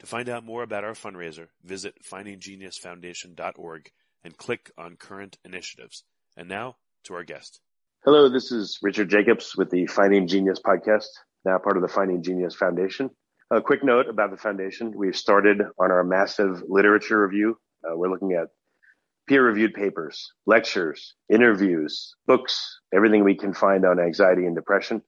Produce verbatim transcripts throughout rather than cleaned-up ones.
To find out more about our fundraiser, visit finding genius foundation dot org and click on Current Initiatives. And now, to our guest. Hello, this is Richard Jacobs with the Finding Genius Podcast, now part of the Finding Genius Foundation. A quick note about the foundation. We've started on our massive literature review. Uh, we're looking at peer-reviewed papers, lectures, interviews, books, everything we can find on anxiety and depression.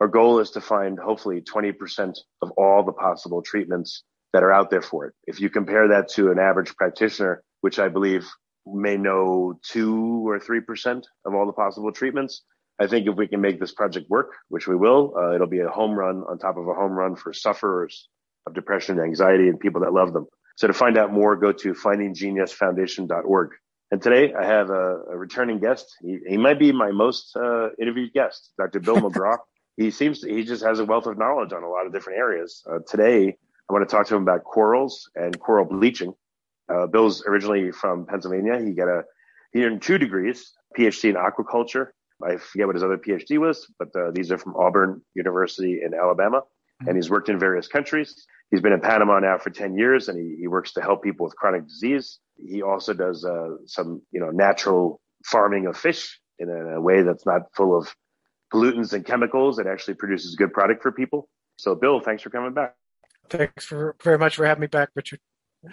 Our goal is to find, hopefully, twenty percent of all the possible treatments that are out there for it. If you compare that to an average practitioner, which I believe may know two or three percent of all the possible treatments, I think if we can make this project work, which we will, uh, it'll be a home run on top of a home run for sufferers of depression and anxiety and people that love them. So to find out more, go to finding genius foundation dot org. And today I have a, a returning guest. He, he might be my most uh, interviewed guest, Doctor Bill McGraw. He seems to, he just has a wealth of knowledge on a lot of different areas. Uh, today, I want to talk to him about corals and coral bleaching. Uh, Bill's originally from Pennsylvania. He got a, he earned two degrees, P H D in aquaculture. I forget what his other P H D was, but uh, these are from Auburn University in Alabama. And he's worked in various countries. He's been in Panama now for ten years, and he, he works to help people with chronic disease. He also does uh, some, you know, natural farming of fish in a, in a way that's not full of pollutants and chemicals. It actually produces good product for people. So, Bill, thanks for coming back. Thanks for, very much for having me back, Richard.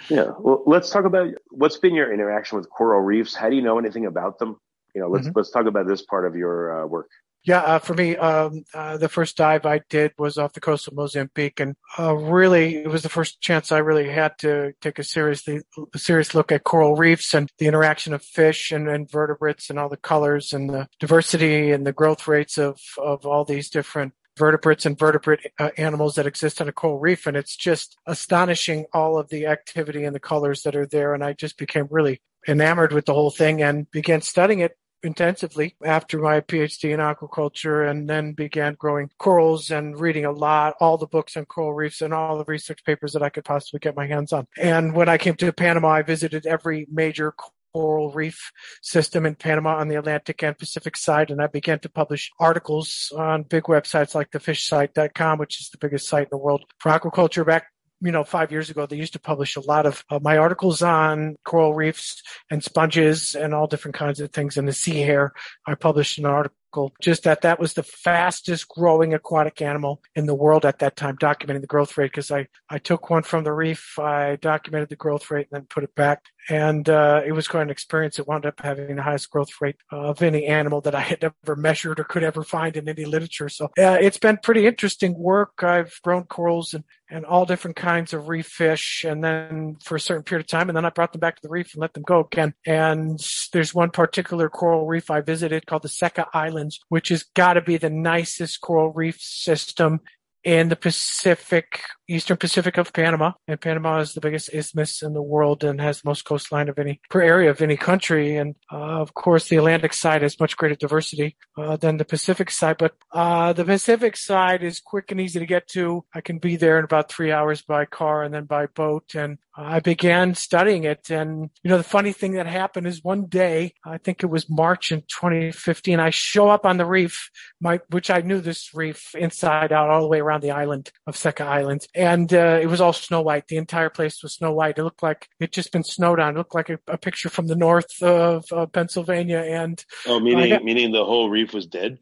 Yeah. Well, let's talk about what's been your interaction with coral reefs. How do you know anything about them? You know, let's mm-hmm. let's talk about this part of your uh, work. Yeah. Uh, for me, um, uh, the first dive I did was off the coast of Mozambique, and uh, really, it was the first chance I really had to take a seriously serious look at coral reefs and the interaction of fish and invertebrates and all the colors and the diversity and the growth rates of of all these different vertebrates and vertebrate uh, animals that exist on a coral reef. And it's just astonishing, all of the activity and the colors that are there. And I just became really enamored with the whole thing and began studying it intensively after my P H D in aquaculture, and then began growing corals and reading a lot, all the books on coral reefs and all the research papers that I could possibly get my hands on. And when I came to Panama, I visited every major coral reef system in Panama on the Atlantic and Pacific side. And I began to publish articles on big websites like the fish site dot com, which is the biggest site in the world for aquaculture. Back, you know, five years ago, they used to publish a lot of uh, my articles on coral reefs and sponges and all different kinds of things. And the sea hare, I published an article just that that was the fastest growing aquatic animal in the world at that time, documenting the growth rate. Because I, I took one from the reef, I documented the growth rate and then put it back. And uh, it was quite an experience. It wound up having the highest growth rate of any animal that I had ever measured or could ever find in any literature. So uh, it's been pretty interesting work. I've grown corals and, and all different kinds of reef fish, and then for a certain period of time, and then I brought them back to the reef and let them go again. And there's one particular coral reef I visited called the Secas Islands, which has got to be the nicest coral reef system in the Pacific eastern Pacific of Panama, and Panama is the biggest isthmus in the world and has the most coastline of any per area of any country. And uh, of course, the Atlantic side has much greater diversity uh, than the Pacific side. But uh, the Pacific side is quick and easy to get to. I can be there in about three hours by car and then by boat. And uh, I began studying it. And, you know, the funny thing that happened is one day, I think it was March in twenty fifteen, I show up on the reef, my, which I knew this reef inside out all the way around the island of Secas Islands. And uh, it was all snow white. The entire place was snow white. It looked like it just been snowed on. It looked like a, a picture from the north of uh, Pennsylvania. And oh, meaning uh, meaning the whole reef was dead?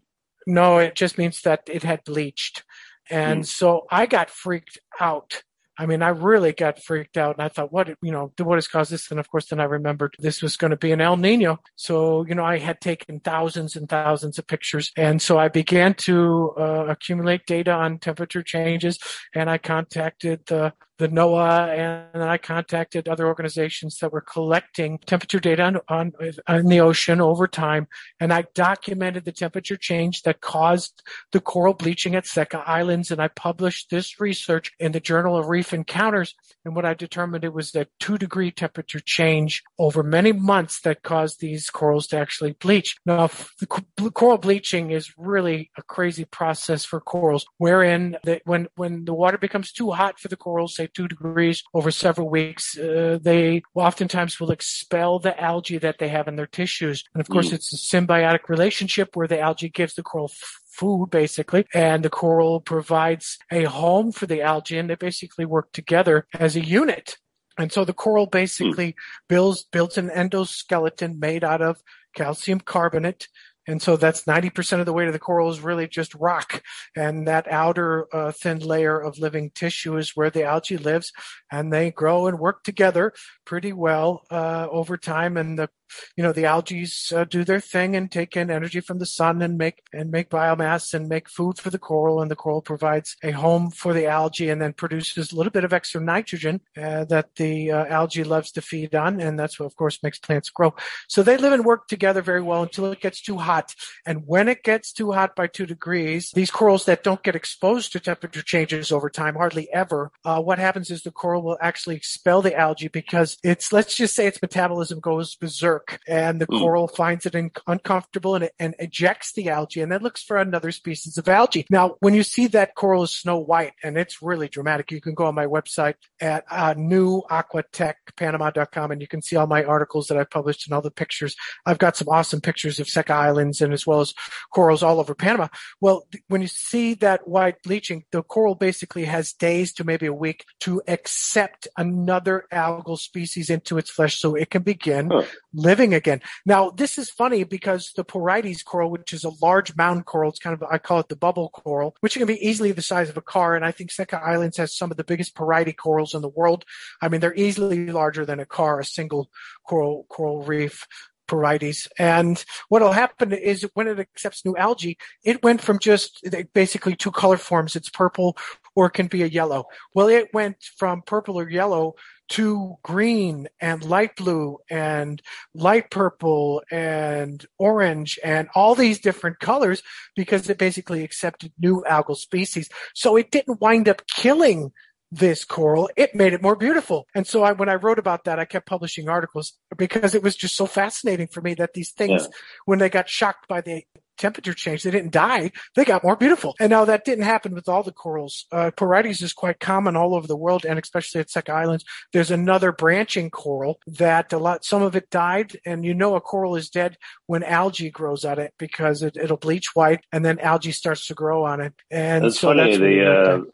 No, it just means that it had bleached. And mm. so I got freaked out. I mean, I really got freaked out, and I thought, what, you know, what has caused this? And of course, then I remembered this was going to be an El Nino. So, you know, I had taken thousands and thousands of pictures. And so I began to uh, accumulate data on temperature changes, and I contacted the the NOAA, and then I contacted other organizations that were collecting temperature data on, on, on the ocean over time. And I documented the temperature change that caused the coral bleaching at Secas Islands. And I published this research in the Journal of Reef Encounters. And what I determined, it was a two degree temperature change over many months that caused these corals to actually bleach. Now, the co- coral bleaching is really a crazy process for corals, wherein the, when, when the water becomes too hot for the corals, two degrees over several weeks, uh, they oftentimes will expel the algae that they have in their tissues. And of course, mm. it's a symbiotic relationship where the algae gives the coral f- food, basically, and the coral provides a home for the algae, and they basically work together as a unit. And so the coral basically mm. builds builds an endoskeleton made out of calcium carbonate. And so that's ninety percent of the weight of the coral is really just rock. And that outer uh, thin layer of living tissue is where the algae lives. And they grow and work together pretty well uh, over time. And the, you know, the algae uh, do their thing and take in energy from the sun and make, and make biomass and make food for the coral. And the coral provides a home for the algae and then produces a little bit of extra nitrogen uh, that the uh, algae loves to feed on. And that's what, of course, makes plants grow. So they live and work together very well until it gets too hot. And when it gets too hot by two degrees, these corals that don't get exposed to temperature changes over time, hardly ever, uh, what happens is the coral will actually expel the algae because it's, let's just say its metabolism goes berserk. And the mm. coral finds it in, uncomfortable and, and ejects the algae and then looks for another species of algae. Now, when you see that coral is snow white, and it's really dramatic, you can go on my website at uh, new aqua tech panama dot com, and you can see all my articles that I've published and all the pictures. I've got some awesome pictures of Secas Islands and as well as corals all over Panama. Well, th- when you see that white bleaching, the coral basically has days to maybe a week to accept another algal species into its flesh so it can begin oh. living again. Now, this is funny because the Porites coral, which is a large mound coral, it's kind of, I call it the bubble coral, which can be easily the size of a car. And I think Secas Islands has some of the biggest Porite corals in the world. I mean, they're easily larger than a car, a single coral, coral reef. Porites. And what will happen is when it accepts new algae, it went from just basically two color forms. It's purple or it can be a yellow. Well, it went from purple or yellow to green and light blue and light purple and orange and all these different colors because it basically accepted new algal species. So it didn't wind up killing this coral, it made it more beautiful. And so I, when I wrote about that, I kept publishing articles because it was just so fascinating for me that these things, yeah. when they got shocked by the temperature change, they didn't die, they got more beautiful. And now that didn't happen with all the corals. Uh, Porites is quite common all over the world, and especially at Secas Islands. There's another branching coral that a lot, some of it died, and you know a coral is dead when algae grows on it because it, it'll bleach white and then algae starts to grow on it. And that's so funny, that's the,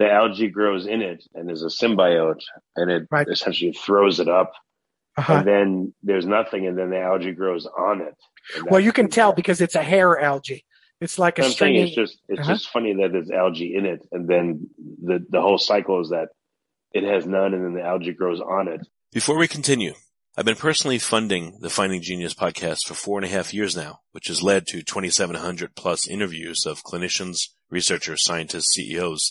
the algae grows in it and is a symbiote and it right. essentially throws it up uh-huh. and then there's nothing and then the algae grows on it. Well, you can tell because it's a hair algae. It's like a stringy. It's just it's uh-huh. just funny that there's algae in it and then the, the whole cycle is that it has none and then the algae grows on it. Before we continue, I've been personally funding the Finding Genius podcast for four and a half years now, which has led to twenty-seven hundred plus interviews of clinicians, researchers, scientists, C E Os,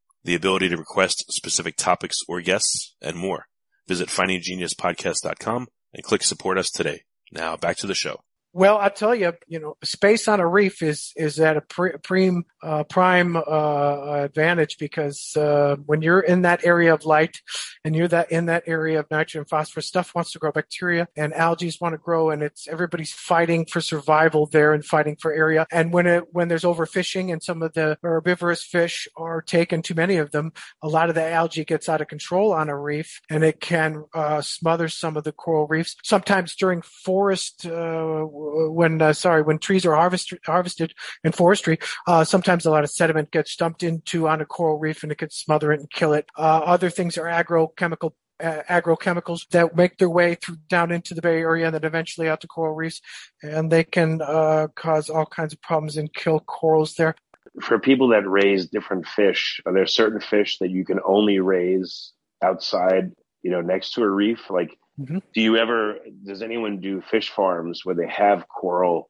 the ability to request specific topics or guests, and more. Visit finding genius podcast dot com and click support us today. Now back to the show. Well, I tell you, you know, space on a reef is is at a pre, prime uh, prime uh, advantage because uh, when you're in that area of light and you're that in that area of nitrogen, phosphorus, stuff wants to grow, bacteria and algae want to grow, and it's everybody's fighting for survival there and fighting for area. And when it when there's overfishing and some of the herbivorous fish are taken, too many of them, a lot of the algae gets out of control on a reef, and it can uh, smother some of the coral reefs. Sometimes during forest. Uh, When uh, sorry, when trees are harvested, harvested in forestry, uh, sometimes a lot of sediment gets dumped into on a coral reef, and it can smother it and kill it. Uh, other things are agrochemical uh, agrochemicals that make their way through down into the Bay Area, and then eventually out to coral reefs, and they can uh, cause all kinds of problems and kill corals there. For people that raise different fish, are there certain fish that you can only raise outside, you know, next to a reef, like? Mm-hmm. Do you ever, does anyone do fish farms where they have coral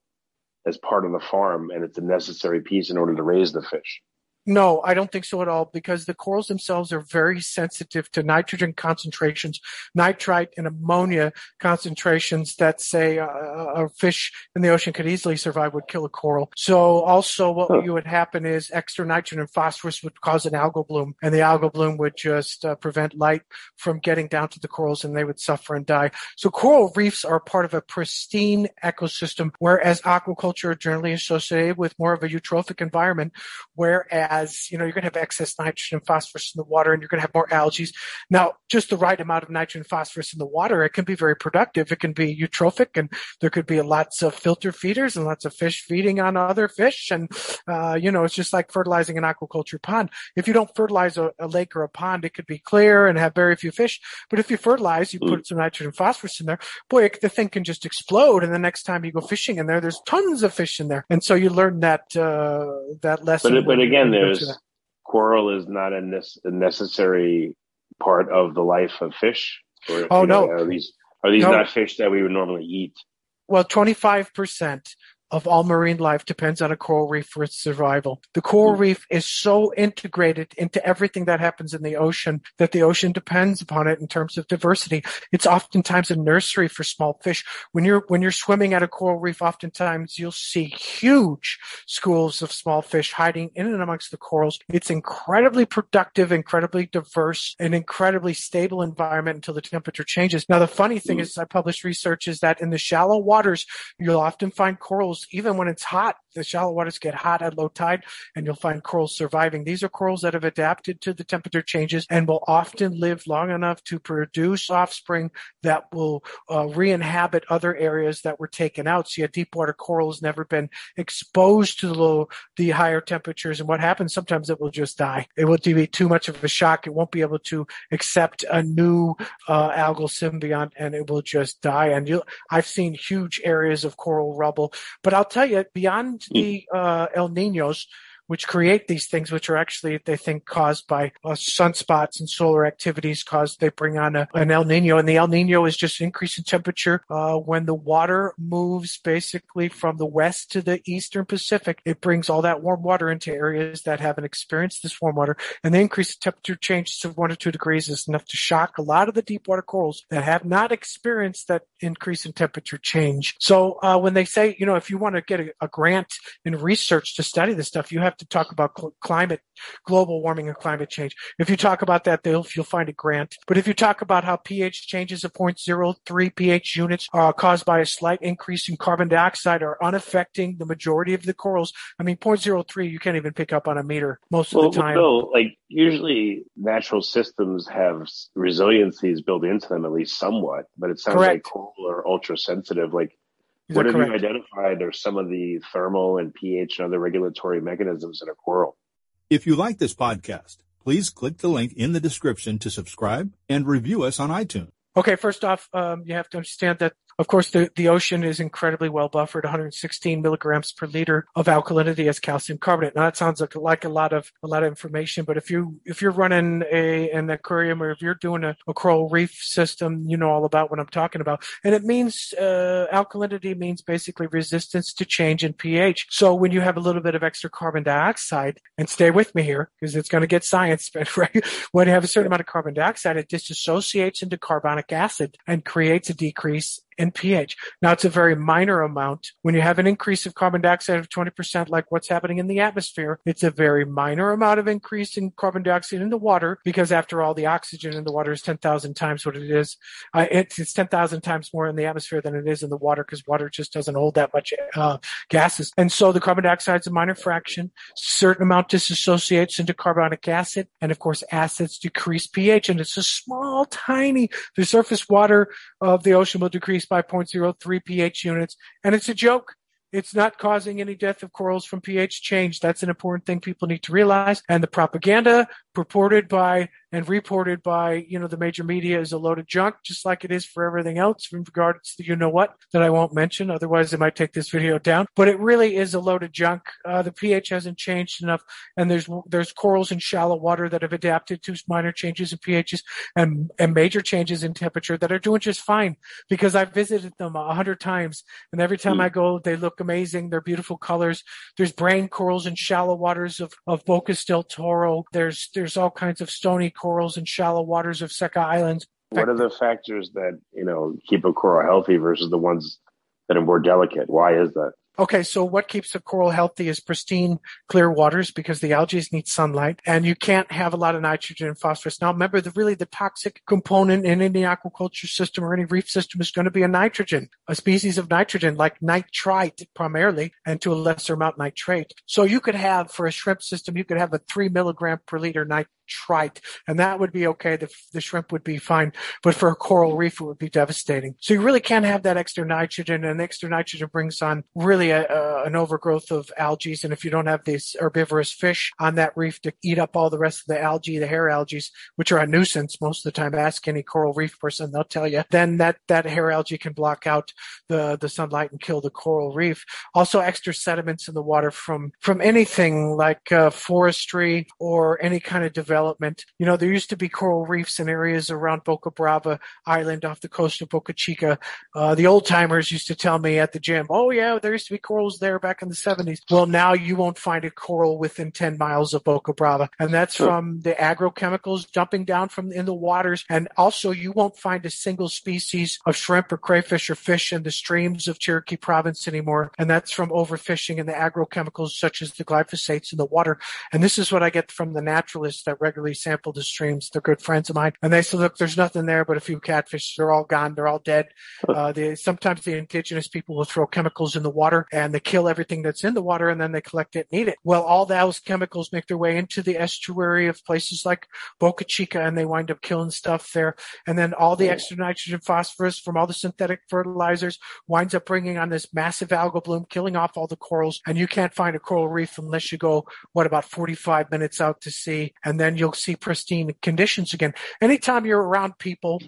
as part of the farm and it's a necessary piece in order to raise the fish? No, I don't think so at all, because the corals themselves are very sensitive to nitrogen concentrations, nitrite and ammonia concentrations that, say, uh, a fish in the ocean could easily survive would kill a coral. So also what huh. would happen is extra nitrogen and phosphorus would cause an algal bloom, and the algal bloom would just uh, prevent light from getting down to the corals, and they would suffer and die. So coral reefs are part of a pristine ecosystem, whereas aquaculture are generally associated with more of a eutrophic environment, whereas As, you know, you're going to have excess nitrogen and phosphorus in the water, and you're going to have more algae. Now, just the right amount of nitrogen and phosphorus in the water, it can be very productive. It can be eutrophic, and there could be lots of filter feeders and lots of fish feeding on other fish. And, uh, you know, it's just like fertilizing an aquaculture pond. If you don't fertilize a, a lake or a pond, it could be clear and have very few fish. But if you fertilize, you mm. put some nitrogen and phosphorus in there, boy, it, the thing can just explode. And the next time you go fishing in there, there's tons of fish in there. And so you learn that, uh, that lesson. But, but again, There's coral is not a, ne- a necessary part of the life of fish. Or, oh, you know, no. Are these, are these no. not fish that we would normally eat? Well, twenty-five percent of all marine life depends on a coral reef for its survival. The coral reef is so integrated into everything that happens in the ocean that the ocean depends upon it in terms of diversity. It's oftentimes a nursery for small fish. When you're, when you're swimming at a coral reef, oftentimes you'll see huge schools of small fish hiding in and amongst the corals. It's incredibly productive, incredibly diverse, and incredibly stable environment until the temperature changes. Now, the funny thing is, I published research is that in the shallow waters, you'll often find corals. Even when it's hot, the shallow waters get hot at low tide, and you'll find corals surviving. These are corals that have adapted to the temperature changes and will often live long enough to produce offspring that will uh, re-inhabit other areas that were taken out. So, yeah, deep water coral has never been exposed to the, low, the higher temperatures. And what happens, sometimes it will just die. It will be too much of a shock. It won't be able to accept a new uh, algal symbiont, and it will just die. And you, I've seen huge areas of coral rubble. But But I'll tell you, beyond the uh, El Niños, which create these things, which are actually, they think, caused by uh, sunspots and solar activities caused, they bring on a, an El Nino. And the El Nino is just an increase in temperature. Uh, when the water moves basically from the west to the eastern Pacific, it brings all that warm water into areas that haven't experienced this warm water. And the increase in temperature changes of one or two degrees is enough to shock a lot of the deep water corals that have not experienced that increase in temperature change. So uh, when they say, you know, if you want to get a, a grant in research to study this stuff, you have to to talk about climate, global warming and climate change. If you talk about that, they'll, you'll find a grant. But if you talk about how pH changes of zero point zero three pH units are caused by a slight increase in carbon dioxide are unaffecting the majority of the corals. I mean, zero point zero three, you can't even pick up on a meter most well, of the time. No, like usually natural systems have resiliencies built into them, at least somewhat, but it sounds correct. Like coral are ultra sensitive. Like, what have correct? You identified are some of the thermal and pH and other regulatory mechanisms in a coral? If you like this podcast, please click the link in the description to subscribe and review us on iTunes. Okay, first off, um, you have to understand that Of course, the, the ocean is incredibly well buffered, one hundred sixteen milligrams per liter of alkalinity as calcium carbonate. Now that sounds like, like a lot of a lot of information, but if you if you're running a an aquarium, or if you're doing a, a coral reef system, you know all about what I'm talking about. And it means uh, alkalinity means basically resistance to change in pH. So when you have a little bit of extra carbon dioxide, and stay with me here because it's going to get science, but right, when you have a certain amount of carbon dioxide, it disassociates into carbonic acid and creates a decrease in pH. Now, it's a very minor amount. When you have an increase of carbon dioxide of twenty percent, like what's happening in the atmosphere, it's a very minor amount of increase in carbon dioxide in the water, because after all, the oxygen in the water is ten thousand times what it is. Uh, it's, it's ten thousand times more in the atmosphere than it is in the water, because water just doesn't hold that much uh, gases. And so the carbon dioxide is a minor fraction. Certain amount disassociates into carbonic acid. And of course, acids decrease pH. And it's a small, tiny, the surface water of the ocean will decrease by zero point zero three pH units, and it's a joke. It's not causing any death of corals from pH change. That's an important thing people need to realize. And the propaganda purported by and reported by, you know, the major media is a load of junk, just like it is for everything else in regards to, you know what, that I won't mention. Otherwise, they might take this video down. But it really is a load of junk. Uh, the pH hasn't changed enough. And there's there's corals in shallow water that have adapted to minor changes in pHs and, and major changes in temperature that are doing just fine, because I've visited them a hundred times. And every time mm. I go, they look amazing. They're beautiful colors. There's brain corals in shallow waters of, of Bocas del Toro. There's there's all kinds of stony corals in shallow waters of Secas Islands. What are the factors that, you know, keep a coral healthy versus the ones that are more delicate? Why is that? Okay, so what keeps a coral healthy is pristine, clear waters, because the algae need sunlight, and you can't have a lot of nitrogen and phosphorus. Now, remember, the really the toxic component in any aquaculture system or any reef system is going to be a nitrogen, a species of nitrogen, like nitrite primarily, and to a lesser amount, nitrate. So you could have, for a shrimp system, you could have a three milligram per liter nitrate. Trite, and that would be okay. The, the shrimp would be fine, but for a coral reef, it would be devastating. So you really can't have that extra nitrogen, and extra nitrogen brings on really a, a, an overgrowth of algae. And if you don't have these herbivorous fish on that reef to eat up all the rest of the algae, the hair algae, which are a nuisance most of the time, ask any coral reef person, they'll tell you, then that, that hair algae can block out the, the sunlight and kill the coral reef. Also, extra sediments in the water from, from anything like uh, forestry or any kind of development. You know, there used to be coral reefs in areas around Boca Brava Island off the coast of Boca Chica. Uh, the old timers used to tell me at the gym, oh, yeah, there used to be corals there back in the seventies. Well, now you won't find a coral within ten miles of Boca Brava. And that's from the agrochemicals dumping down from in the waters. And also, you won't find a single species of shrimp or crayfish or fish in the streams of Chiriqui province anymore. And that's from overfishing and the agrochemicals such as the glyphosates in the water. And this is what I get from the naturalists that regularly sample the streams. They're good friends of mine. And they said, look, there's nothing there but a few catfish. They're all gone. They're all dead. Uh, they, sometimes the indigenous people will throw chemicals in the water, and they kill everything that's in the water, and then they collect it and eat it. Well, all those chemicals make their way into the estuary of places like Boca Chica, and they wind up killing stuff there. And then all the extra nitrogen, phosphorus from all the synthetic fertilizers winds up bringing on this massive algal bloom, killing off all the corals. And you can't find a coral reef unless you go, what, about forty-five minutes out to sea, and then you'll see pristine conditions again. Anytime you're around people,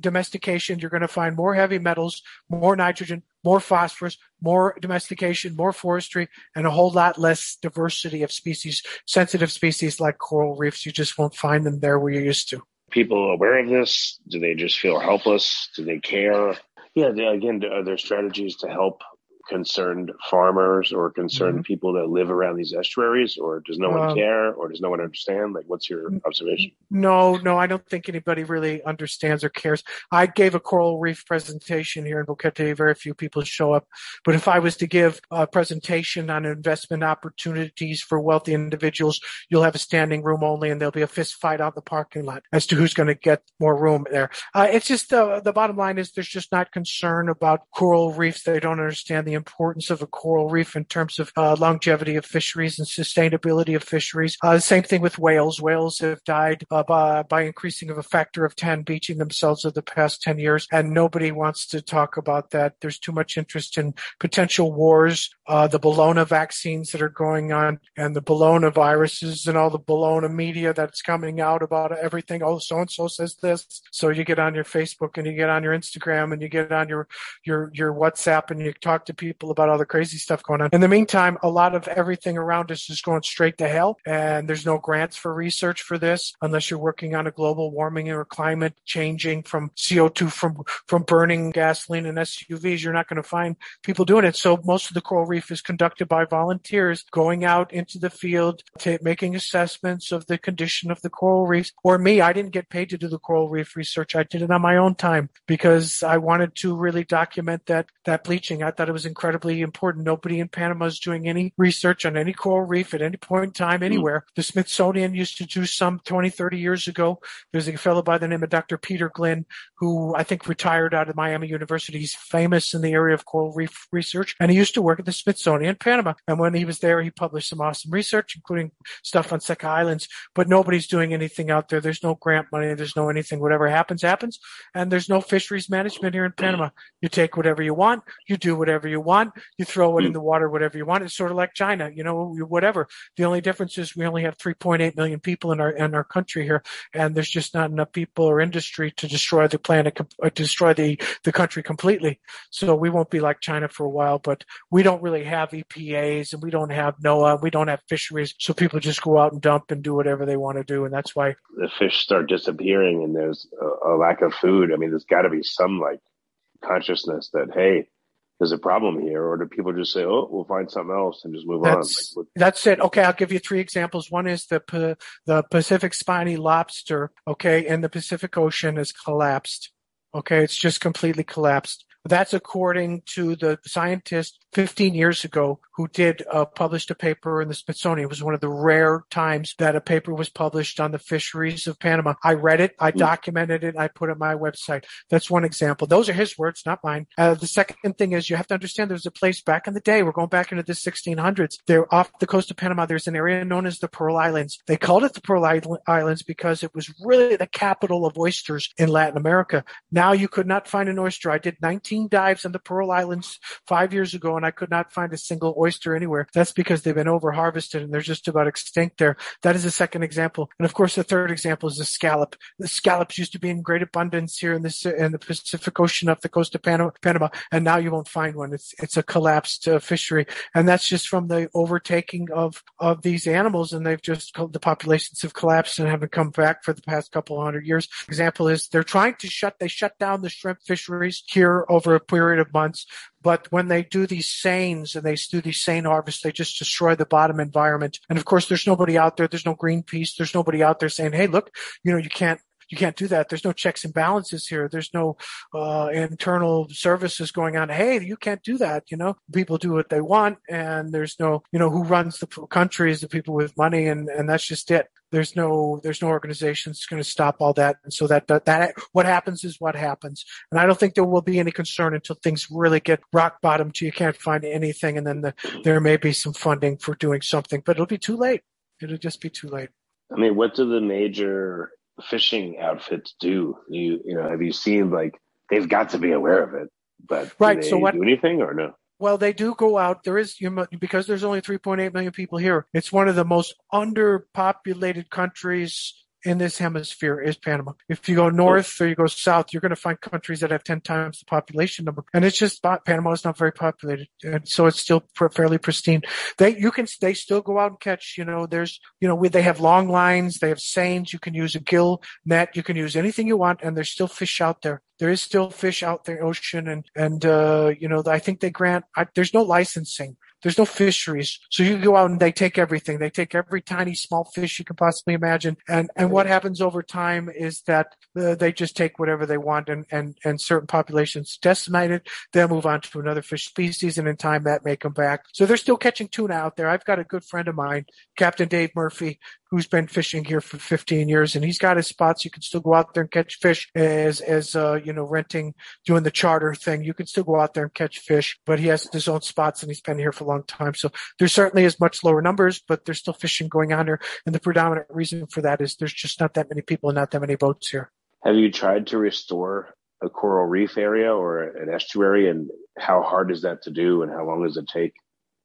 domestication, you're going to find more heavy metals, more nitrogen, more phosphorus, more domestication, more forestry, and a whole lot less diversity of species, sensitive species like coral reefs. You just won't find them there where you used to. People aware of this? Do they just feel helpless? Do they care? Yeah, they, again, are there strategies to help concerned farmers or concerned mm-hmm. people that live around these estuaries, or does no one um, care, or does no one understand? Like, what's your observation? No, no, I don't think anybody really understands or cares. I gave a coral reef presentation here in Boquete. Very few people show up. But if I was to give a presentation on investment opportunities for wealthy individuals, you'll have a standing room only, and there'll be a fist fight out in the parking lot as to who's going to get more room there. Uh, it's just uh, the bottom line is there's just not concern about coral reefs. They don't understand the importance of a coral reef in terms of uh, longevity of fisheries and sustainability of fisheries. Uh, the same thing with whales. Whales have died uh, by, by increasing of a factor of ten, beaching themselves over the past ten years, and nobody wants to talk about that. There's too much interest in potential wars, uh, the Bologna vaccines that are going on, and the Bologna viruses, and all the Bologna media that's coming out about everything. Oh, so-and-so says this. So you get on your Facebook and you get on your Instagram and you get on your, your, your WhatsApp and you talk to people about all the crazy stuff going on. In the meantime, a lot of everything around us is going straight to hell, and there's no grants for research for this unless you're working on a global warming or climate changing from C O two from, from burning gasoline and S U Vs. You're not going to find people doing it. So most of the coral reef is conducted by volunteers going out into the field, t- making assessments of the condition of the coral reefs. Or me, I didn't get paid to do the coral reef research. I did it on my own time because I wanted to really document that, that bleaching. I thought it was incredibly important. Nobody in Panama is doing any research on any coral reef at any point in time anywhere. Mm. The Smithsonian used to do some twenty, thirty years ago. There's a fellow by the name of Doctor Peter Glynn, who I think retired out of Miami University. He's famous in the area of coral reef research, and he used to work at the Smithsonian in Panama. And when he was there, he published some awesome research, including stuff on Secas Islands, but nobody's doing anything out there. There's no grant money. There's no anything. Whatever happens, happens. And there's no fisheries management here in Panama. You take whatever you want. You do whatever you want. You throw it in the water, whatever you want. It's sort of like China, you know, whatever. The only difference is we only have three point eight million people in our, in our country here. And there's just not enough people or industry to destroy the planet, or destroy the, the country completely. So we won't be like China for a while, but we don't really have E P As and we don't have NOAA. We don't have fisheries. So people just go out and dump and do whatever they want to do. And that's why the fish start disappearing and there's a, a lack of food. I mean, there's got to be some like consciousness that, hey, there's a problem here, or do people just say, oh, we'll find something else and just move that's, on? Like, that's it. Okay, I'll give you three examples. One is the pa- the Pacific spiny lobster, okay, in the Pacific Ocean has collapsed. Okay, it's just completely collapsed. That's according to the scientist fifteen years ago who did uh, published a paper in the Smithsonian. It was one of the rare times that a paper was published on the fisheries of Panama. I read it. I documented it. I put it on my website. That's one example. Those are his words, not mine. Uh, the second thing is you have to understand there's a place back in the day. We're going back into the sixteen hundreds. They're off the coast of Panama. There's an area known as the Pearl Islands. They called it the Pearl Islands because it was really the capital of oysters in Latin America. Now you could not find an oyster. I did nineteen dives on the Pearl Islands five years ago, and I could not find a single oyster anywhere. That's because they've been over harvested and they're just about extinct there. That is the second example. And of course, the third example is the scallop. The scallops used to be in great abundance here in the, in the Pacific Ocean off the coast of Panama, Panama, and now you won't find one. It's it's a collapsed uh, fishery, and that's just from the overtaking of, of these animals, and they've just, the populations have collapsed and haven't come back for the past couple hundred years. Example is they're trying to shut, they shut down the shrimp fisheries here over over a period of months. But when they do these seines and they do these seine harvests, they just destroy the bottom environment. And of course, there's nobody out there. There's no Greenpeace. There's nobody out there saying, hey, look, you know, you can't, you can't do that. There's no checks and balances here. There's no uh, internal services going on. Hey, you can't do that. You know, people do what they want. And there's no, you know, who runs the country is the people with money. And, and that's just it. There's no, there's no organization that's going to stop all that. And so that, that, that, what happens is what happens. And I don't think there will be any concern until things really get rock bottom to you can't find anything. And then the, there may be some funding for doing something, but it'll be too late. It'll just be too late. I mean, what do the major fishing outfits do? You, you know, have you seen, like, they've got to be aware of it, but right. Do they so what, do anything or no? Well, they do go out. There is, you know, because there's only three point eight million people here. It's one of the most underpopulated countries in this hemisphere is Panama. If you go north or you go south, you're going to find countries that have ten times the population number. And it's just, Panama is not very populated. And so it's still fairly pristine. They, you can, they still go out and catch, you know, there's, you know, they have long lines, they have seines, you can use a gill net, you can use anything you want, and there's still fish out there. There is still fish out there in the ocean. And, and, uh, you know, I think they grant, I, there's no licensing. There's no fisheries. So you go out and they take everything. They take every tiny small fish you can possibly imagine. And and what happens over time is that uh, they just take whatever they want, and, and, and certain populations decimated. They'll move on to another fish species, and in time that may come back. So they're still catching tuna out there. I've got a good friend of mine, Captain Dave Murphy, who's been fishing here for fifteen years, and he's got his spots. You can still go out there and catch fish as, as, uh, you know, renting, doing the charter thing. You can still go out there and catch fish, but he has his own spots and he's been here for a long time. So there certainly is much lower numbers, but there's still fishing going on here. And the predominant reason for that is there's just not that many people and not that many boats here. Have you tried to restore a coral reef area or an estuary, and how hard is that to do and how long does it take?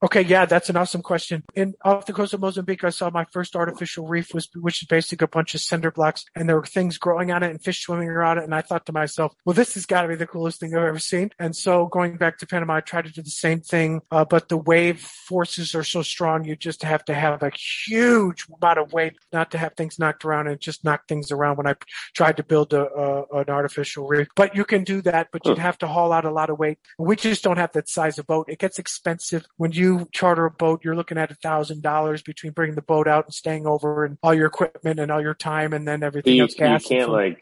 Okay, yeah, that's an awesome question. In off the coast of Mozambique, I saw my first artificial reef, was, which is basically a bunch of cinder blocks, and there were things growing on it and fish swimming around it. And I thought to myself, well, this has got to be the coolest thing I've ever seen. And so going back to Panama, I tried to do the same thing, uh, but the wave forces are so strong, you just have to have a huge amount of weight not to have things knocked around, and just knock things around when I tried to build a, a, an artificial reef. But you can do that, but you'd have to haul out a lot of weight. We just don't have that size of boat. It gets expensive. When you You charter a boat, you're looking at a thousand dollars between bringing the boat out and staying over, and all your equipment and all your time, and then everything else. You, you can't like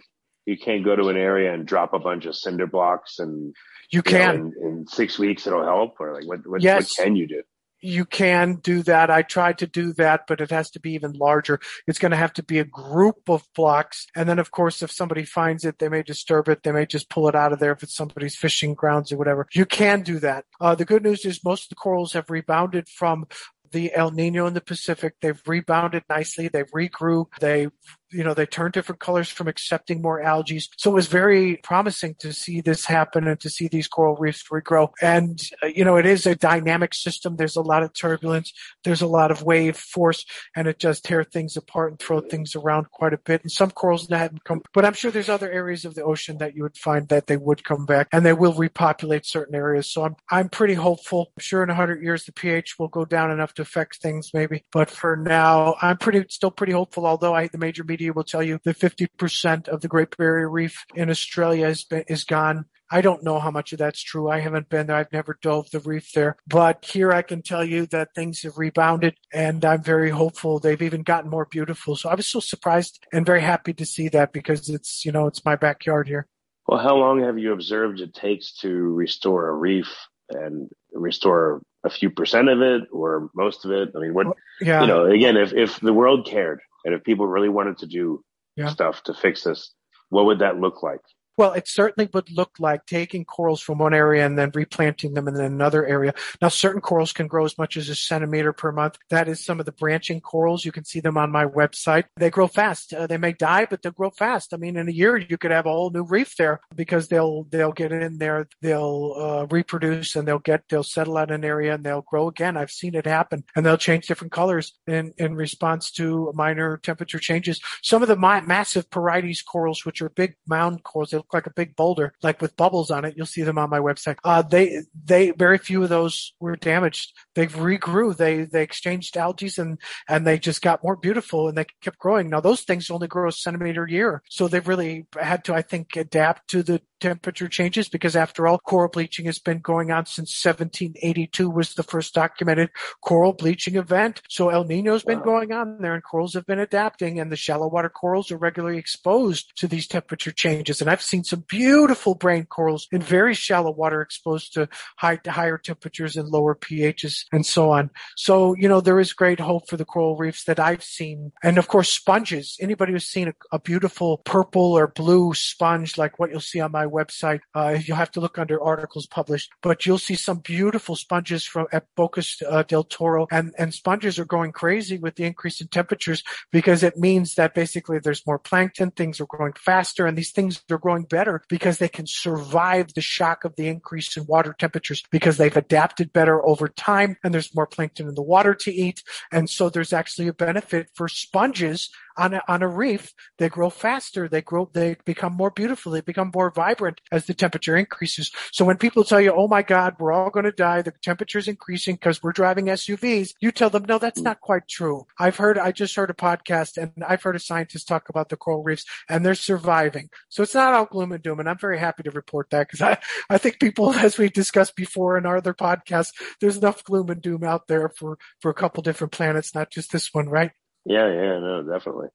you can't go to an area and drop a bunch of cinder blocks, and you can you know, in, in six weeks it'll help, or like what? What, yes. What can you do? You can do that. I tried to do that, but it has to be even larger. It's going to have to be a group of blocks. And then, of course, if somebody finds it, they may disturb it. They may just pull it out of there if it's somebody's fishing grounds or whatever. You can do that. Uh, the good news is most of the corals have rebounded from the El Niño in the Pacific. They've rebounded nicely. They've regrew. They, you know, they turned different colors from accepting more algae. So it was very promising to see this happen and to see these coral reefs regrow. And, uh, you know, it is a dynamic system. There's a lot of turbulence. There's a lot of wave force, and it does tear things apart and throw things around quite a bit. And some corals haven't come, but I'm sure there's other areas of the ocean that you would find that they would come back, and they will repopulate certain areas. So I'm, I'm pretty hopeful. I'm sure in a hundred years, the pH will go down enough to affect things maybe. But for now, I'm pretty, still pretty hopeful. Although I, the major media will tell you that fifty percent of the Great Barrier Reef in Australia is, is gone. I don't know how much of that's true. I haven't been there. I've never dove the reef there. But here I can tell you that things have rebounded, and I'm very hopeful. They've even gotten more beautiful. So I was so surprised and very happy to see that, because it's, you know, it's my backyard here. Well, how long have you observed it takes to restore a reef and restore a few percent of it or most of it? I mean, what, yeah. you know, again, if, if the world cared, and if people really wanted to do yeah. stuff to fix this, what would that look like? Well, it certainly would look like taking corals from one area and then replanting them in another area. Now, certain corals can grow as much as a centimeter per month. That is some of the branching corals. You can see them on my website. They grow fast. Uh, they may die, but they'll grow fast. I mean, in a year, you could have a whole new reef there, because they'll they'll get in there, they'll uh, reproduce, and they'll get they'll settle at an area, and they'll grow again. I've seen it happen, and they'll change different colors in, in response to minor temperature changes. Some of the my, massive Porites corals, which are big mound corals, they look like a big boulder, like with bubbles on it. You'll see them on my website. Uh, they, they, very few of those were damaged. They regrew. They, they exchanged algae, and, and they just got more beautiful, and they kept growing. Now, those things only grow a centimeter a year. So they've really had to, I think, adapt to the temperature changes, because after all, coral bleaching has been going on since seventeen eighty-two was the first documented coral bleaching event. So El Nino has been wow. going on there, and corals have been adapting, and the shallow water corals are regularly exposed to these temperature changes. And I've seen some beautiful brain corals in very shallow water exposed to high, higher temperatures and lower pHs and so on. So, you know, there is great hope for the coral reefs that I've seen. And of course, sponges. Anybody who's seen a, a beautiful purple or blue sponge, like what you'll see on my website, uh, you'll have to look under articles published, but you'll see some beautiful sponges from at Bocas uh, del Toro. And, and sponges are going crazy with the increase in temperatures, because it means that basically there's more plankton, things are growing faster, and these things are growing better because they can survive the shock of the increase in water temperatures, because they've adapted better over time, and there's more plankton in the water to eat. And so there's actually a benefit for sponges on a, on a reef, they grow faster, they grow, they become more beautiful, they become more vibrant as the temperature increases. So when people tell you, oh my God, we're all going to die, the temperature's increasing because we're driving S U Vs, you tell them, no, that's not quite true. I've heard, I just heard a podcast and I've heard a scientist talk about the coral reefs and they're surviving. So it's not all gloom and doom. And I'm very happy to report that because I, I think people, as we discussed before in our other podcasts, there's enough gloom and doom out there for, for a couple different planets, not just this one, right? Yeah, yeah, no, definitely.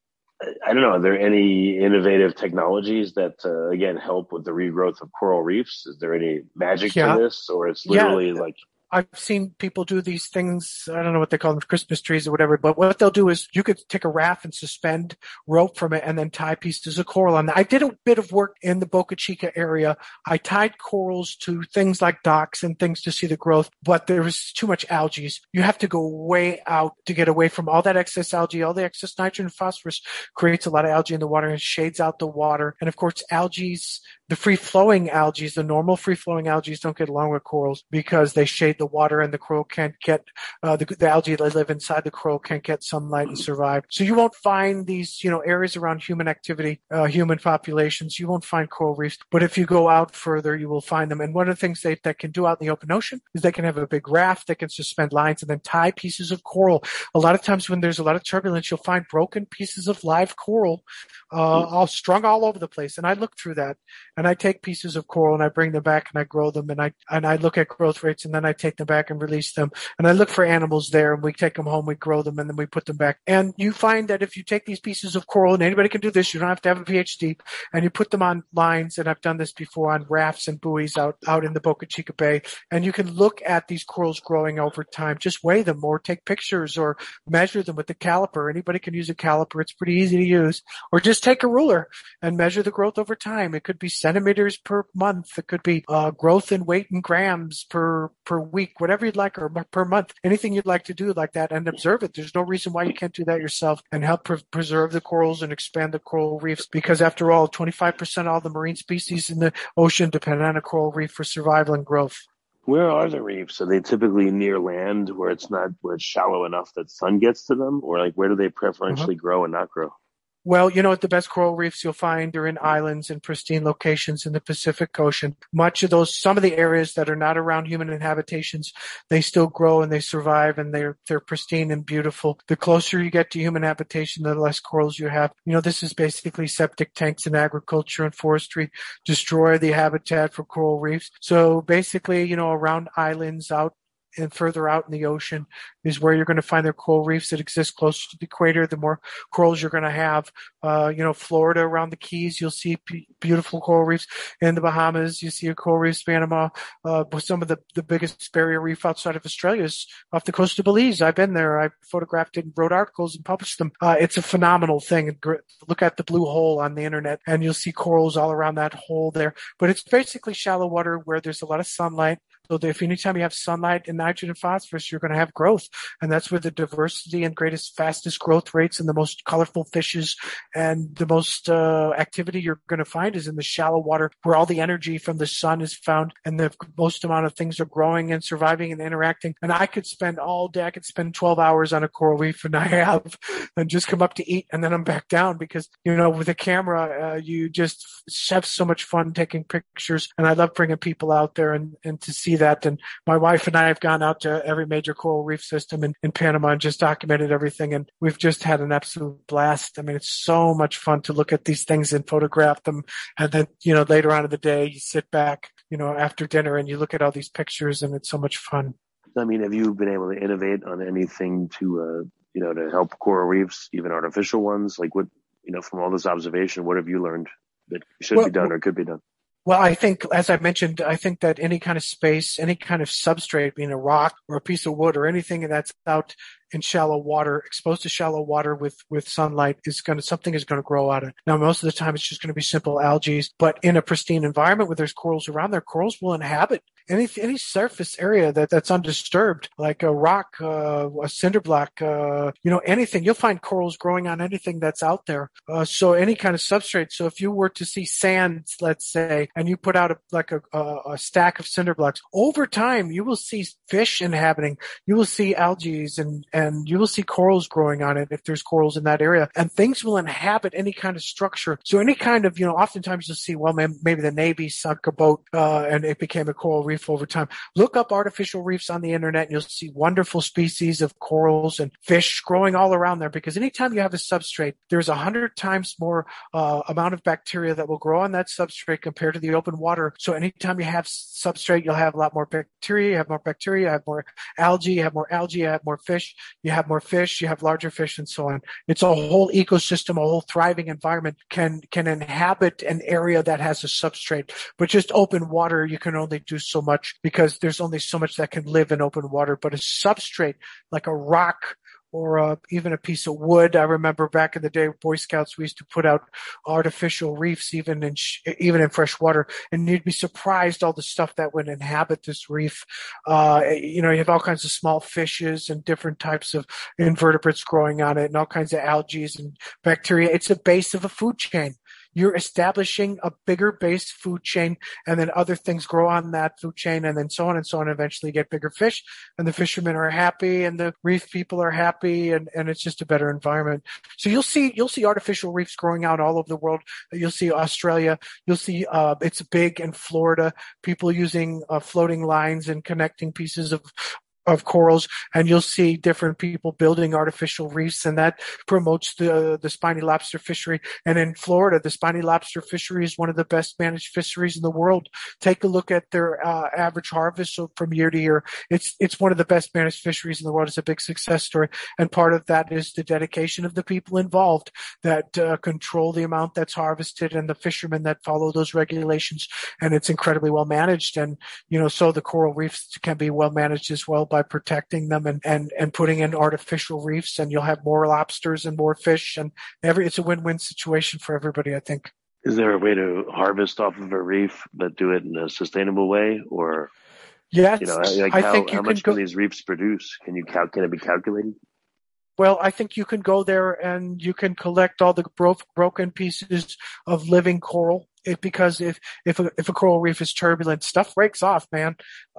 I, I don't know. Are there any innovative technologies that, uh, again, help with the regrowth of coral reefs? Is there any magic yeah. to this? Or it's literally yeah. like... I've seen people do these things. I don't know what they call them, Christmas trees or whatever, but what they'll do is you could take a raft and suspend rope from it and then tie pieces of coral on that. I did a bit of work in the Boca Chica area. I tied corals to things like docks and things to see the growth, but there was too much algae. You have to go way out to get away from all that excess algae. All the excess nitrogen and phosphorus creates a lot of algae in the water and shades out the water. And of course, algae, the free-flowing algae, the normal free-flowing algae don't get along with corals because they shade the water and the coral can't get, uh, the, the algae that live inside the coral can't get sunlight and survive. So you won't find these, you know, areas around human activity, uh, human populations. You won't find coral reefs, but if you go out further, you will find them. And one of the things they that can do out in the open ocean is they can have a big raft, they can suspend lines and then tie pieces of coral. A lot of times when there's a lot of turbulence, you'll find broken pieces of live coral, uh, all strung all over the place. And I look through that and I take pieces of coral and I bring them back and I grow them and I, and I look at growth rates and then I take Take them back and release them. And I look for animals there and we take them home, we grow them, and then we put them back. And you find that if you take these pieces of coral, and anybody can do this, you don't have to have a P H D, and you put them on lines, and I've done this before on rafts and buoys out, out in the Boca Chica Bay, and you can look at these corals growing over time. Just weigh them or take pictures or measure them with the caliper. Anybody can use a caliper. It's pretty easy to use. Or just take a ruler and measure the growth over time. It could be centimeters per month. It could be uh, growth in weight in grams per, per week. Week, whatever you'd like, or per month, anything you'd like to do like that, and observe it. There's no reason why you can't do that yourself and help pre- preserve the corals and expand the coral reefs, because after all, twenty-five percent of all the marine species in the ocean depend on a coral reef for survival and growth. Where are the reefs? Are they typically near land where it's not, where it's shallow enough that sun gets to them, or like where do they preferentially mm-hmm. grow and not grow? Well, you know what, the best coral reefs you'll find are in islands and pristine locations in the Pacific Ocean. Much of those, some of the areas that are not around human inhabitations, they still grow and they survive and they're, they're pristine and beautiful. The closer you get to human habitation, the less corals you have. You know, this is basically septic tanks in agriculture and forestry destroy the habitat for coral reefs. So basically, you know, around islands out and further out in the ocean is where you're going to find the coral reefs that exist closer to the equator. The more corals you're going to have, uh, you know, Florida around the Keys, you'll see p- beautiful coral reefs. In the Bahamas, you see a coral reefs, Panama, uh, some of the, the biggest barrier reef outside of Australia is off the coast of Belize. I've been there. I photographed it and wrote articles and published them. Uh, it's a phenomenal thing. Look at the blue hole on the internet and you'll see corals all around that hole there, but it's basically shallow water where there's a lot of sunlight. So if anytime you have sunlight and nitrogen and phosphorus, you're going to have growth. And that's where the diversity and greatest, fastest growth rates and the most colorful fishes and the most uh, activity you're going to find is in the shallow water where all the energy from the sun is found and the most amount of things are growing and surviving and interacting. And I could spend all day, I could spend twelve hours on a coral reef, and I have, and just come up to eat and then I'm back down because, you know, with a camera, uh, you just have so much fun taking pictures. And I love bringing people out there and, and to see that. And my wife and I have gone out to every major coral reef system in, in Panama and just documented everything. And we've just had an absolute blast. I mean, it's so much fun to look at these things and photograph them. And then, you know, later on in the day, you sit back, you know, after dinner and you look at all these pictures and it's so much fun. I mean, have you been able to innovate on anything to, uh, you know, to help coral reefs, even artificial ones? Like what, you know, from all this observation, what have you learned that should well, be done or could be done? Well, I think, as I mentioned, I think that any kind of space, any kind of substrate, being a rock or a piece of wood or anything that's out in shallow water, exposed to shallow water with, with sunlight, is going to, something is going to grow out of it. Now, most of the time, it's just going to be simple algae, but in a pristine environment where there's corals around there, corals will inhabit any, any surface area that, that's undisturbed, like a rock, uh, a cinder block, uh, you know, anything. You'll find corals growing on anything that's out there. Uh, so any kind of substrate. So if you were to see sand, let's say, and you put out a, like a, a, a stack of cinder blocks, over time, you will see fish inhabiting. You will see algae and, and and you will see corals growing on it if there's corals in that area. And things will inhabit any kind of structure. So any kind of, you know, oftentimes you'll see, well, maybe the Navy sunk a boat uh, and it became a coral reef over time. Look up artificial reefs on the internet and you'll see wonderful species of corals and fish growing all around there, because anytime you have a substrate, there's a hundred times more uh, amount of bacteria that will grow on that substrate compared to the open water. So anytime you have substrate, you'll have a lot more bacteria, you have more bacteria, you have more algae, you have more algae, you have more fish, you have more fish, you have larger fish, and so on. It's a whole ecosystem, a whole thriving environment can can inhabit an area that has a substrate. But just open water, you can only do so much, because there's only so much that can live in open water. But a substrate, like a rock, or uh, even a piece of wood. I remember back in the day, Boy Scouts, we used to put out artificial reefs, even in sh- even in fresh water, and you'd be surprised all the stuff that would inhabit this reef. Uh, you know, you have all kinds of small fishes and different types of invertebrates growing on it, and all kinds of algae and bacteria. It's the base of a food chain. You're establishing a bigger base food chain, and then other things grow on that food chain, and then so on and so on. Eventually get bigger fish, and the fishermen are happy, and the reef people are happy, and, and it's just a better environment. So you'll see, you'll see artificial reefs growing out all over the world. You'll see Australia. You'll see, uh, it's big in Florida, people using uh, floating lines and connecting pieces of of corals, and you'll see different people building artificial reefs, and that promotes the the spiny lobster fishery. And in Florida, the spiny lobster fishery is one of the best managed fisheries in the world. Take a look at their uh, average harvest from year to year. It's it's one of the best managed fisheries in the world. It's a big success story, and part of that is the dedication of the people involved that uh, control the amount that's harvested, and the fishermen that follow those regulations. And it's incredibly well managed, and you know, so the coral reefs can be well managed as well by By protecting them and, and, and putting in artificial reefs, and you'll have more lobsters and more fish, and every it's a win-win situation for everybody, I think. Is there a way to harvest off of a reef but do it in a sustainable way? Or yes, you know, like I how, think you how can much go- can these reefs produce? Can you cal- can it be calculated? Well, I think you can go there and you can collect all the bro- broken pieces of living coral. It, because if if a, if a coral reef is turbulent, stuff breaks off, man.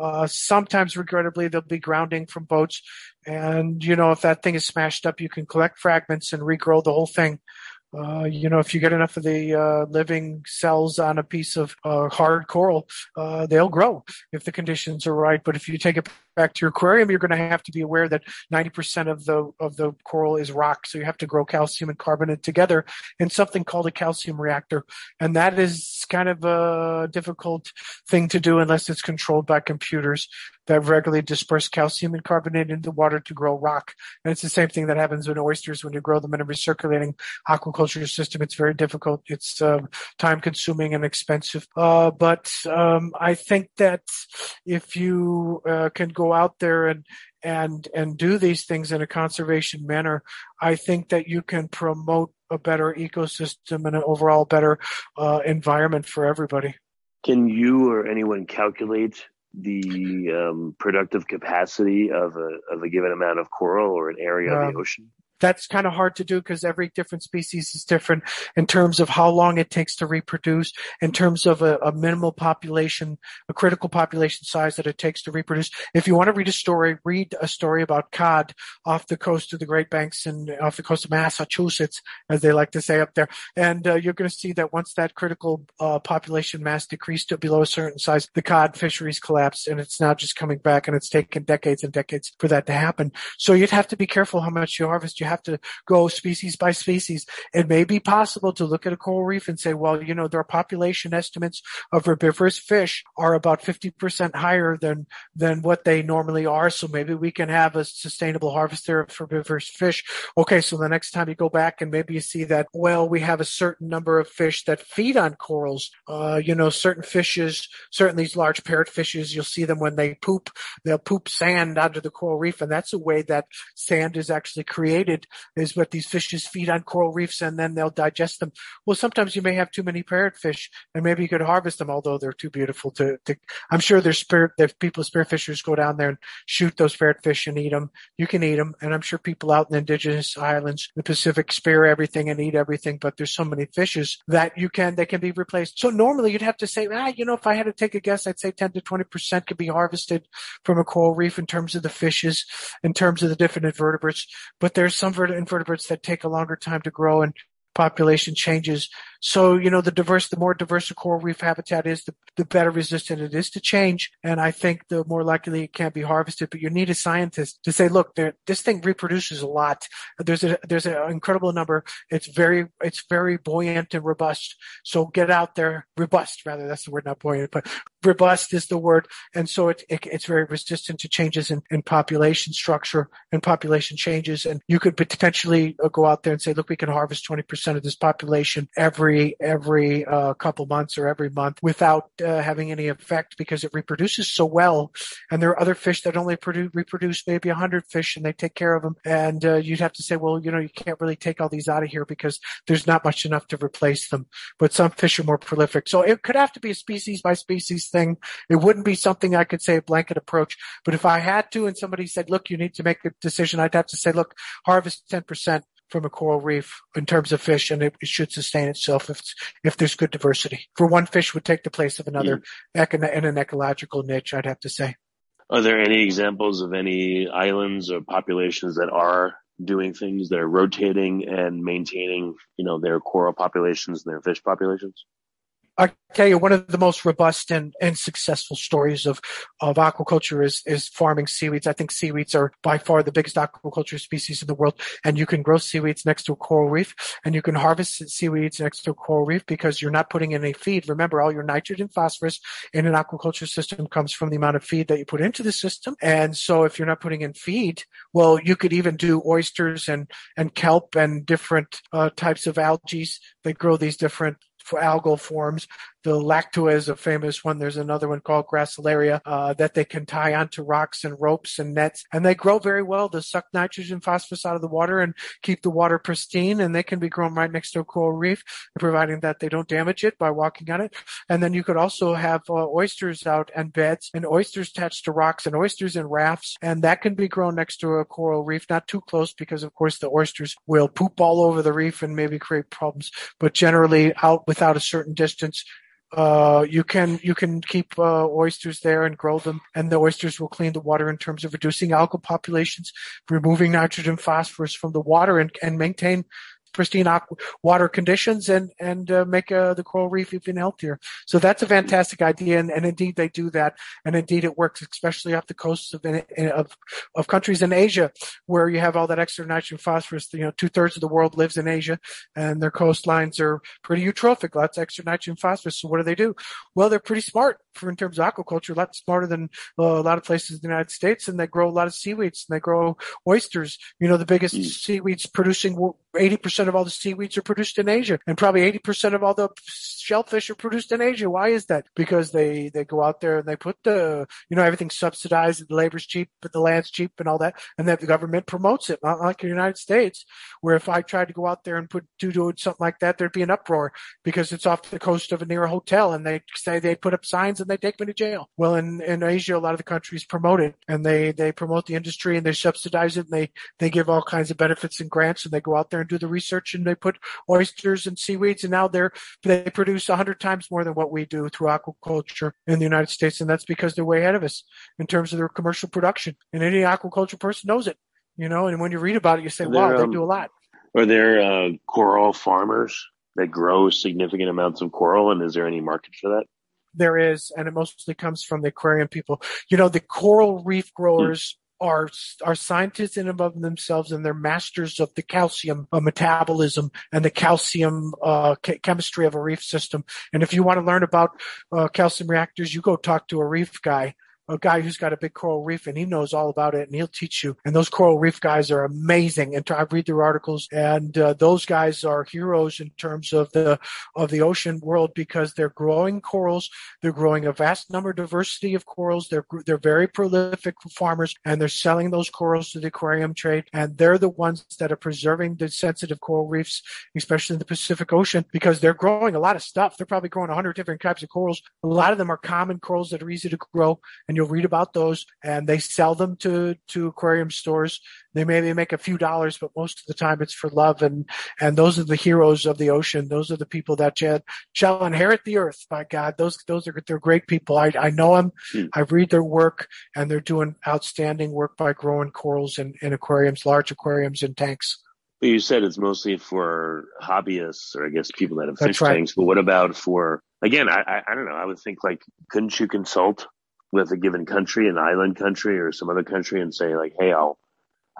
Uh, sometimes, regrettably, there'll be grounding from boats. And, you know, if that thing is smashed up, you can collect fragments and regrow the whole thing. Uh, you know, if you get enough of the uh, living cells on a piece of uh, hard coral, uh, they'll grow if the conditions are right. But if you take it back to your aquarium, you're going to have to be aware that ninety percent of the of the coral is rock, so you have to grow calcium and carbonate together in something called a calcium reactor. And that is kind of a difficult thing to do unless it's controlled by computers that regularly disperse calcium and carbonate into water to grow rock. And it's the same thing that happens with oysters when you grow them in a recirculating aquaculture system. It's very difficult. It's uh, time-consuming and expensive. Uh, but um, I think that if you uh, can go out there and and and do these things in a conservation manner, I think that you can promote a better ecosystem and an overall better uh, environment for everybody. Can you or anyone calculate the um, productive capacity of a of a given amount of coral or an area um, of the ocean? That's kind of hard to do because every different species is different in terms of how long it takes to reproduce, in terms of a, a minimal population, a critical population size that it takes to reproduce. If you want to read a story, read a story about cod off the coast of the Great Banks and off the coast of Massachusetts, as they like to say up there. And uh, you're going to see that once that critical uh, population mass decreased to below a certain size, the cod fisheries collapse, and it's now just coming back, and it's taken decades and decades for that to happen. So you'd have to be careful how much you harvest. You have to go species by species. It may be possible to look at a coral reef and say, well, you know, their population estimates of herbivorous fish are about fifty percent higher than than what they normally are, so maybe we can have a sustainable harvest there of herbivorous fish. Okay, so the next time you go back and maybe you see that, well, we have a certain number of fish that feed on corals. Uh, you know, certain fishes, certain these large parrotfishes, you'll see them when they poop. They'll poop sand onto the coral reef, and that's a way that sand is actually created food is what these fishes feed on coral reefs, and then they'll digest them. Well, sometimes you may have too many parrotfish, and maybe you could harvest them, although they're too beautiful to, to I'm sure there's spirit, there's people, spearfishers go down there and shoot those parrotfish and eat them. You can eat them. And I'm sure people out in the indigenous islands, the Pacific, spear everything and eat everything, but there's so many fishes that you can, they can be replaced. So normally you'd have to say, ah, you know, if I had to take a guess, I'd say ten to twenty percent could be harvested from a coral reef in terms of the fishes, in terms of the different invertebrates. But there's some invertebrates that take a longer time to grow and population changes. So, you know, the diverse, the more diverse the coral reef habitat is, the, the better resistant it is to change. And I think the more likely it can be harvested. But you need a scientist to say, look, there, this thing reproduces a lot. There's a, there's an incredible number. It's very, it's very buoyant and robust. So get out there, robust rather. That's the word, not buoyant, but robust is the word. And so it, it, it's very resistant to changes in, in population structure and population changes. And you could potentially go out there and say, look, we can harvest twenty percent of this population every, every uh, couple months or every month without uh, having any effect because it reproduces so well. And there are other fish that only produ- reproduce maybe one hundred fish and they take care of them. And uh, you'd have to say, well, you know, you can't really take all these out of here because there's not much enough to replace them. But some fish are more prolific. So it could have to be a species by species thing. It wouldn't be something I could say a blanket approach. But if I had to and somebody said, look, you need to make a decision, I'd have to say, look, harvest ten percent from a coral reef in terms of fish, and it, it should sustain itself if, it's, if there's good diversity. For one fish would take the place of another yeah. eco- in an ecological niche, I'd have to say. Are there any examples of any islands or populations that are doing things that are rotating and maintaining, you know, their coral populations and their fish populations? I tell you, one of the most robust and, and successful stories of, of aquaculture is, is farming seaweeds. I think seaweeds are by far the biggest aquaculture species in the world. And you can grow seaweeds next to a coral reef, and you can harvest seaweeds next to a coral reef because you're not putting in any feed. Remember, all your nitrogen, phosphorus in an aquaculture system comes from the amount of feed that you put into the system. And so if you're not putting in feed, well, you could even do oysters and, and kelp and different uh, types of algae that grow these different for algal forms. The lactua is a famous one. There's another one called Gracilaria uh, that they can tie onto rocks and ropes and nets. And they grow very well. They suck nitrogen, phosphorus out of the water and keep the water pristine. And they can be grown right next to a coral reef, providing that they don't damage it by walking on it. And then you could also have uh, oysters out and beds and oysters attached to rocks and oysters in rafts. And that can be grown next to a coral reef, not too close because, of course, the oysters will poop all over the reef and maybe create problems. But generally out without a certain distance, Uh, you can, you can keep, uh, oysters there and grow them, and the oysters will clean the water in terms of reducing algal populations, removing nitrogen, phosphorus from the water, and, and maintain pristine aqua water conditions and, and, uh, make, uh, the coral reef even healthier. So that's a fantastic idea. And, and indeed they do that. And indeed it works, especially off the coasts of, of, of countries in Asia where you have all that extra nitrogen, phosphorus. You know, two thirds of the world lives in Asia and their coastlines are pretty eutrophic, lots of extra nitrogen, phosphorus. So what do they do? Well, they're pretty smart for in terms of aquaculture, a lot smarter than uh, a lot of places in the United States. And they grow a lot of seaweeds and they grow oysters. You know, the biggest mm. seaweeds producing eighty percent of all the seaweeds are produced in Asia, and probably eighty percent of all the shellfish are produced in Asia. Why is that? Because they, they go out there and they put the, you know, everything's subsidized, the labor's cheap, but the land's cheap and all that. And that the government promotes it, not like in the United States, where if I tried to go out there and put to do something like that, there'd be an uproar because it's off the coast of a near a hotel and they say they put up signs and they take me to jail. Well, in, in Asia, a lot of the countries promote it and they, they promote the industry and they subsidize it and they, they give all kinds of benefits and grants and they go out there and do the research and they put oysters and seaweeds and now they're, they produce a hundred times more than what we do through aquaculture in the United States. And that's because they're way ahead of us in terms of their commercial production. And any aquaculture person knows it, you know, and when you read about it, you say, there, wow, um, they do a lot. Are there uh, coral farmers that grow significant amounts of coral? And is there any market for that? There is. And it mostly comes from the aquarium people. You know, the coral reef growers mm. are are scientists in and of themselves, and they're masters of the calcium uh, metabolism and the calcium uh ch- chemistry of a reef system. And if you want to learn about uh, calcium reactors, you go talk to a reef guy. a guy who's got a big coral reef and he knows all about it and he'll teach you. And those coral reef guys are amazing. And I've read their articles, and uh, those guys are heroes in terms of the, of the ocean world, because they're growing corals. They're growing a vast number, diversity of corals. They're, they're very prolific farmers, and they're selling those corals to the aquarium trade. And they're the ones that are preserving the sensitive coral reefs, especially in the Pacific Ocean, because they're growing a lot of stuff. They're probably growing a hundred different types of corals. A lot of them are common corals that are easy to grow, and you'll read about those, and they sell them to, to aquarium stores. They maybe make a few dollars, but most of the time it's for love. And, and those are the heroes of the ocean. Those are the people that shall inherit the earth. By God, those, those are, they're great people. I, I know them. Hmm. I read their work, and they're doing outstanding work by growing corals in, in aquariums, large aquariums and tanks. But you said it's mostly for hobbyists, or I guess people that have That's fish right. tanks. But what about for, again, I, I, I don't know. I would think, like, couldn't you consult with a given country, an island country or some other country, and say, like, hey, I'll,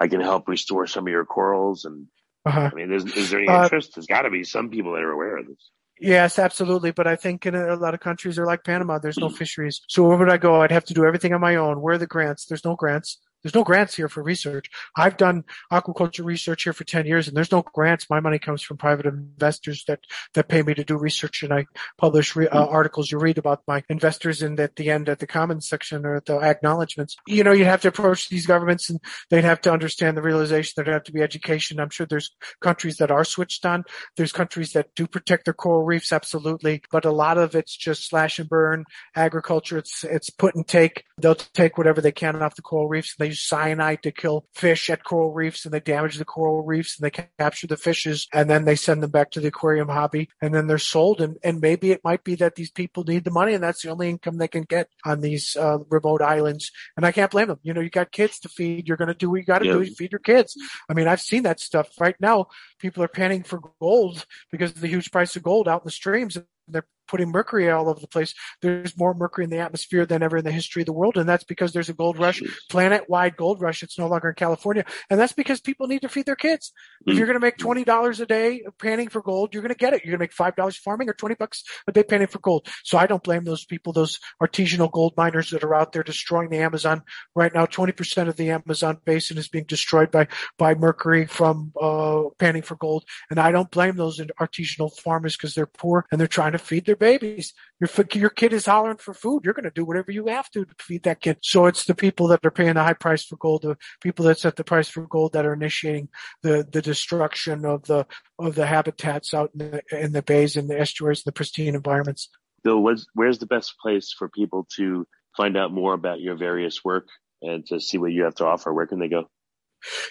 I can help restore some of your corals. And uh-huh. I mean, is, is there any interest? Uh, There's got to be some people that are aware of this. Yes, absolutely. But I think in a, a lot of countries are like Panama. There's no fisheries. So where would I go? I'd have to do everything on my own. Where are the grants? There's no grants. There's no grants here for research. I've done aquaculture research here for ten years, and there's no grants. My money comes from private investors that, that pay me to do research, and I publish re- uh, articles. You read about my investors in at the end, at the comments section or at the acknowledgments. You know, you'd have to approach these governments, and they'd have to understand the realization that there'd have to be education. I'm sure there's countries that are switched on. There's countries that do protect their coral reefs, absolutely. But a lot of it's just slash and burn agriculture. It's, it's put and take. They'll take whatever they can off the coral reefs. They use cyanide to kill fish at coral reefs, and they damage the coral reefs, and they capture the fishes, and then they send them back to the aquarium hobby, and then they're sold. And, and maybe it might be that these people need the money, and that's the only income they can get on these uh, remote islands. And I can't blame them. You know, you got kids to feed. You're going to do what you got to yeah. do. You feed your kids. I mean, I've seen that stuff. Right now, people are panning for gold because of the huge price of gold out in the streams. They're putting mercury all over the place. There's more mercury in the atmosphere than ever in the history of the world. And that's because there's a gold rush, planet-wide gold rush. It's no longer in California. And that's because people need to feed their kids. If you're going to make twenty dollars a day panning for gold, you're going to get it. You're going to make five dollars farming or twenty bucks a day panning for gold. So I don't blame those people, those artisanal gold miners that are out there destroying the Amazon. Right now, twenty percent of the Amazon basin is being destroyed by, by mercury from uh, panning for gold. And I don't blame those artisanal farmers, because they're poor and they're trying to feed their babies. Your your kid is hollering for food. You're going to do whatever you have to to feed that kid. So it's the people that are paying the high price for gold, the people that set the price for gold, that are initiating the the destruction of the of the habitats out in the in the bays and the estuaries, the pristine environments. Bill, where's, where's the best place for people to find out more about your various work and to see what you have to offer? Where can they go?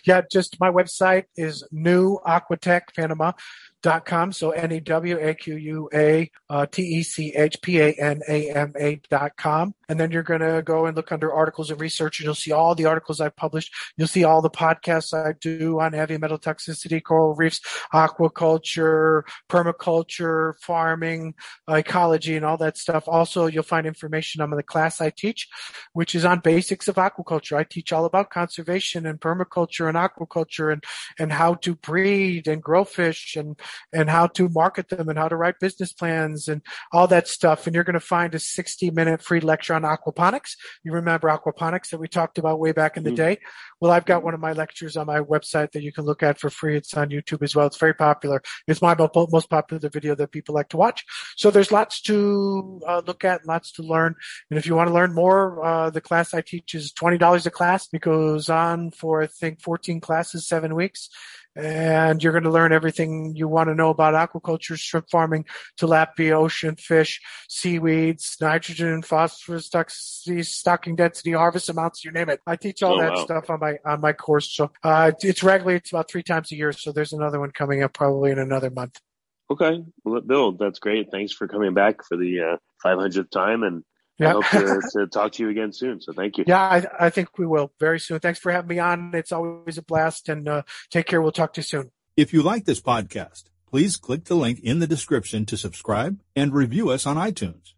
Yeah, just my website is new aquatech panama dot com. So N E W A Q U A T E C H P A N A M A dot com. And then you're going to go and look under articles and research, and you'll see all the articles I've published. You'll see all the podcasts I do on heavy metal toxicity, coral reefs, aquaculture, permaculture, farming, ecology, and all that stuff. Also, you'll find information on the class I teach, which is on basics of aquaculture. I teach all about conservation and permaculture and aquaculture, and, and how to breed and grow fish, and and how to market them, and how to write business plans, and all that stuff. And you're going to find a sixty minute free lecture on aquaponics. You remember aquaponics that we talked about way back in the mm-hmm. day? Well, I've got one of my lectures on my website that you can look at for free. It's on YouTube as well. It's very popular. It's my most popular video that people like to watch. So there's lots to uh, look at, lots to learn. And if you want to learn more, uh, the class I teach is twenty dollars a class. It goes on for, I think, fourteen classes, seven weeks. And you're going to learn everything you want to know about aquaculture, shrimp farming, tilapia, ocean fish, seaweeds, nitrogen, phosphorus, toxicity, stocking density, harvest amounts, you name it. I teach all oh, that wow. stuff on my on my course. So uh, it's regularly, it's about three times a year. So there's another one coming up probably in another month. Okay. Well, Bill, that's great. Thanks for coming back for the uh, five hundredth time. And yeah. I hope to, to talk to you again soon. So thank you. Yeah, I, I think we will very soon. Thanks for having me on. It's always a blast. And uh, take care. We'll talk to you soon. If you like this podcast, please click the link in the description to subscribe and review us on iTunes.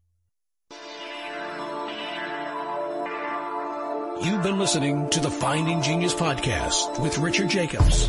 You've been listening to the Finding Genius Podcast with Richard Jacobs.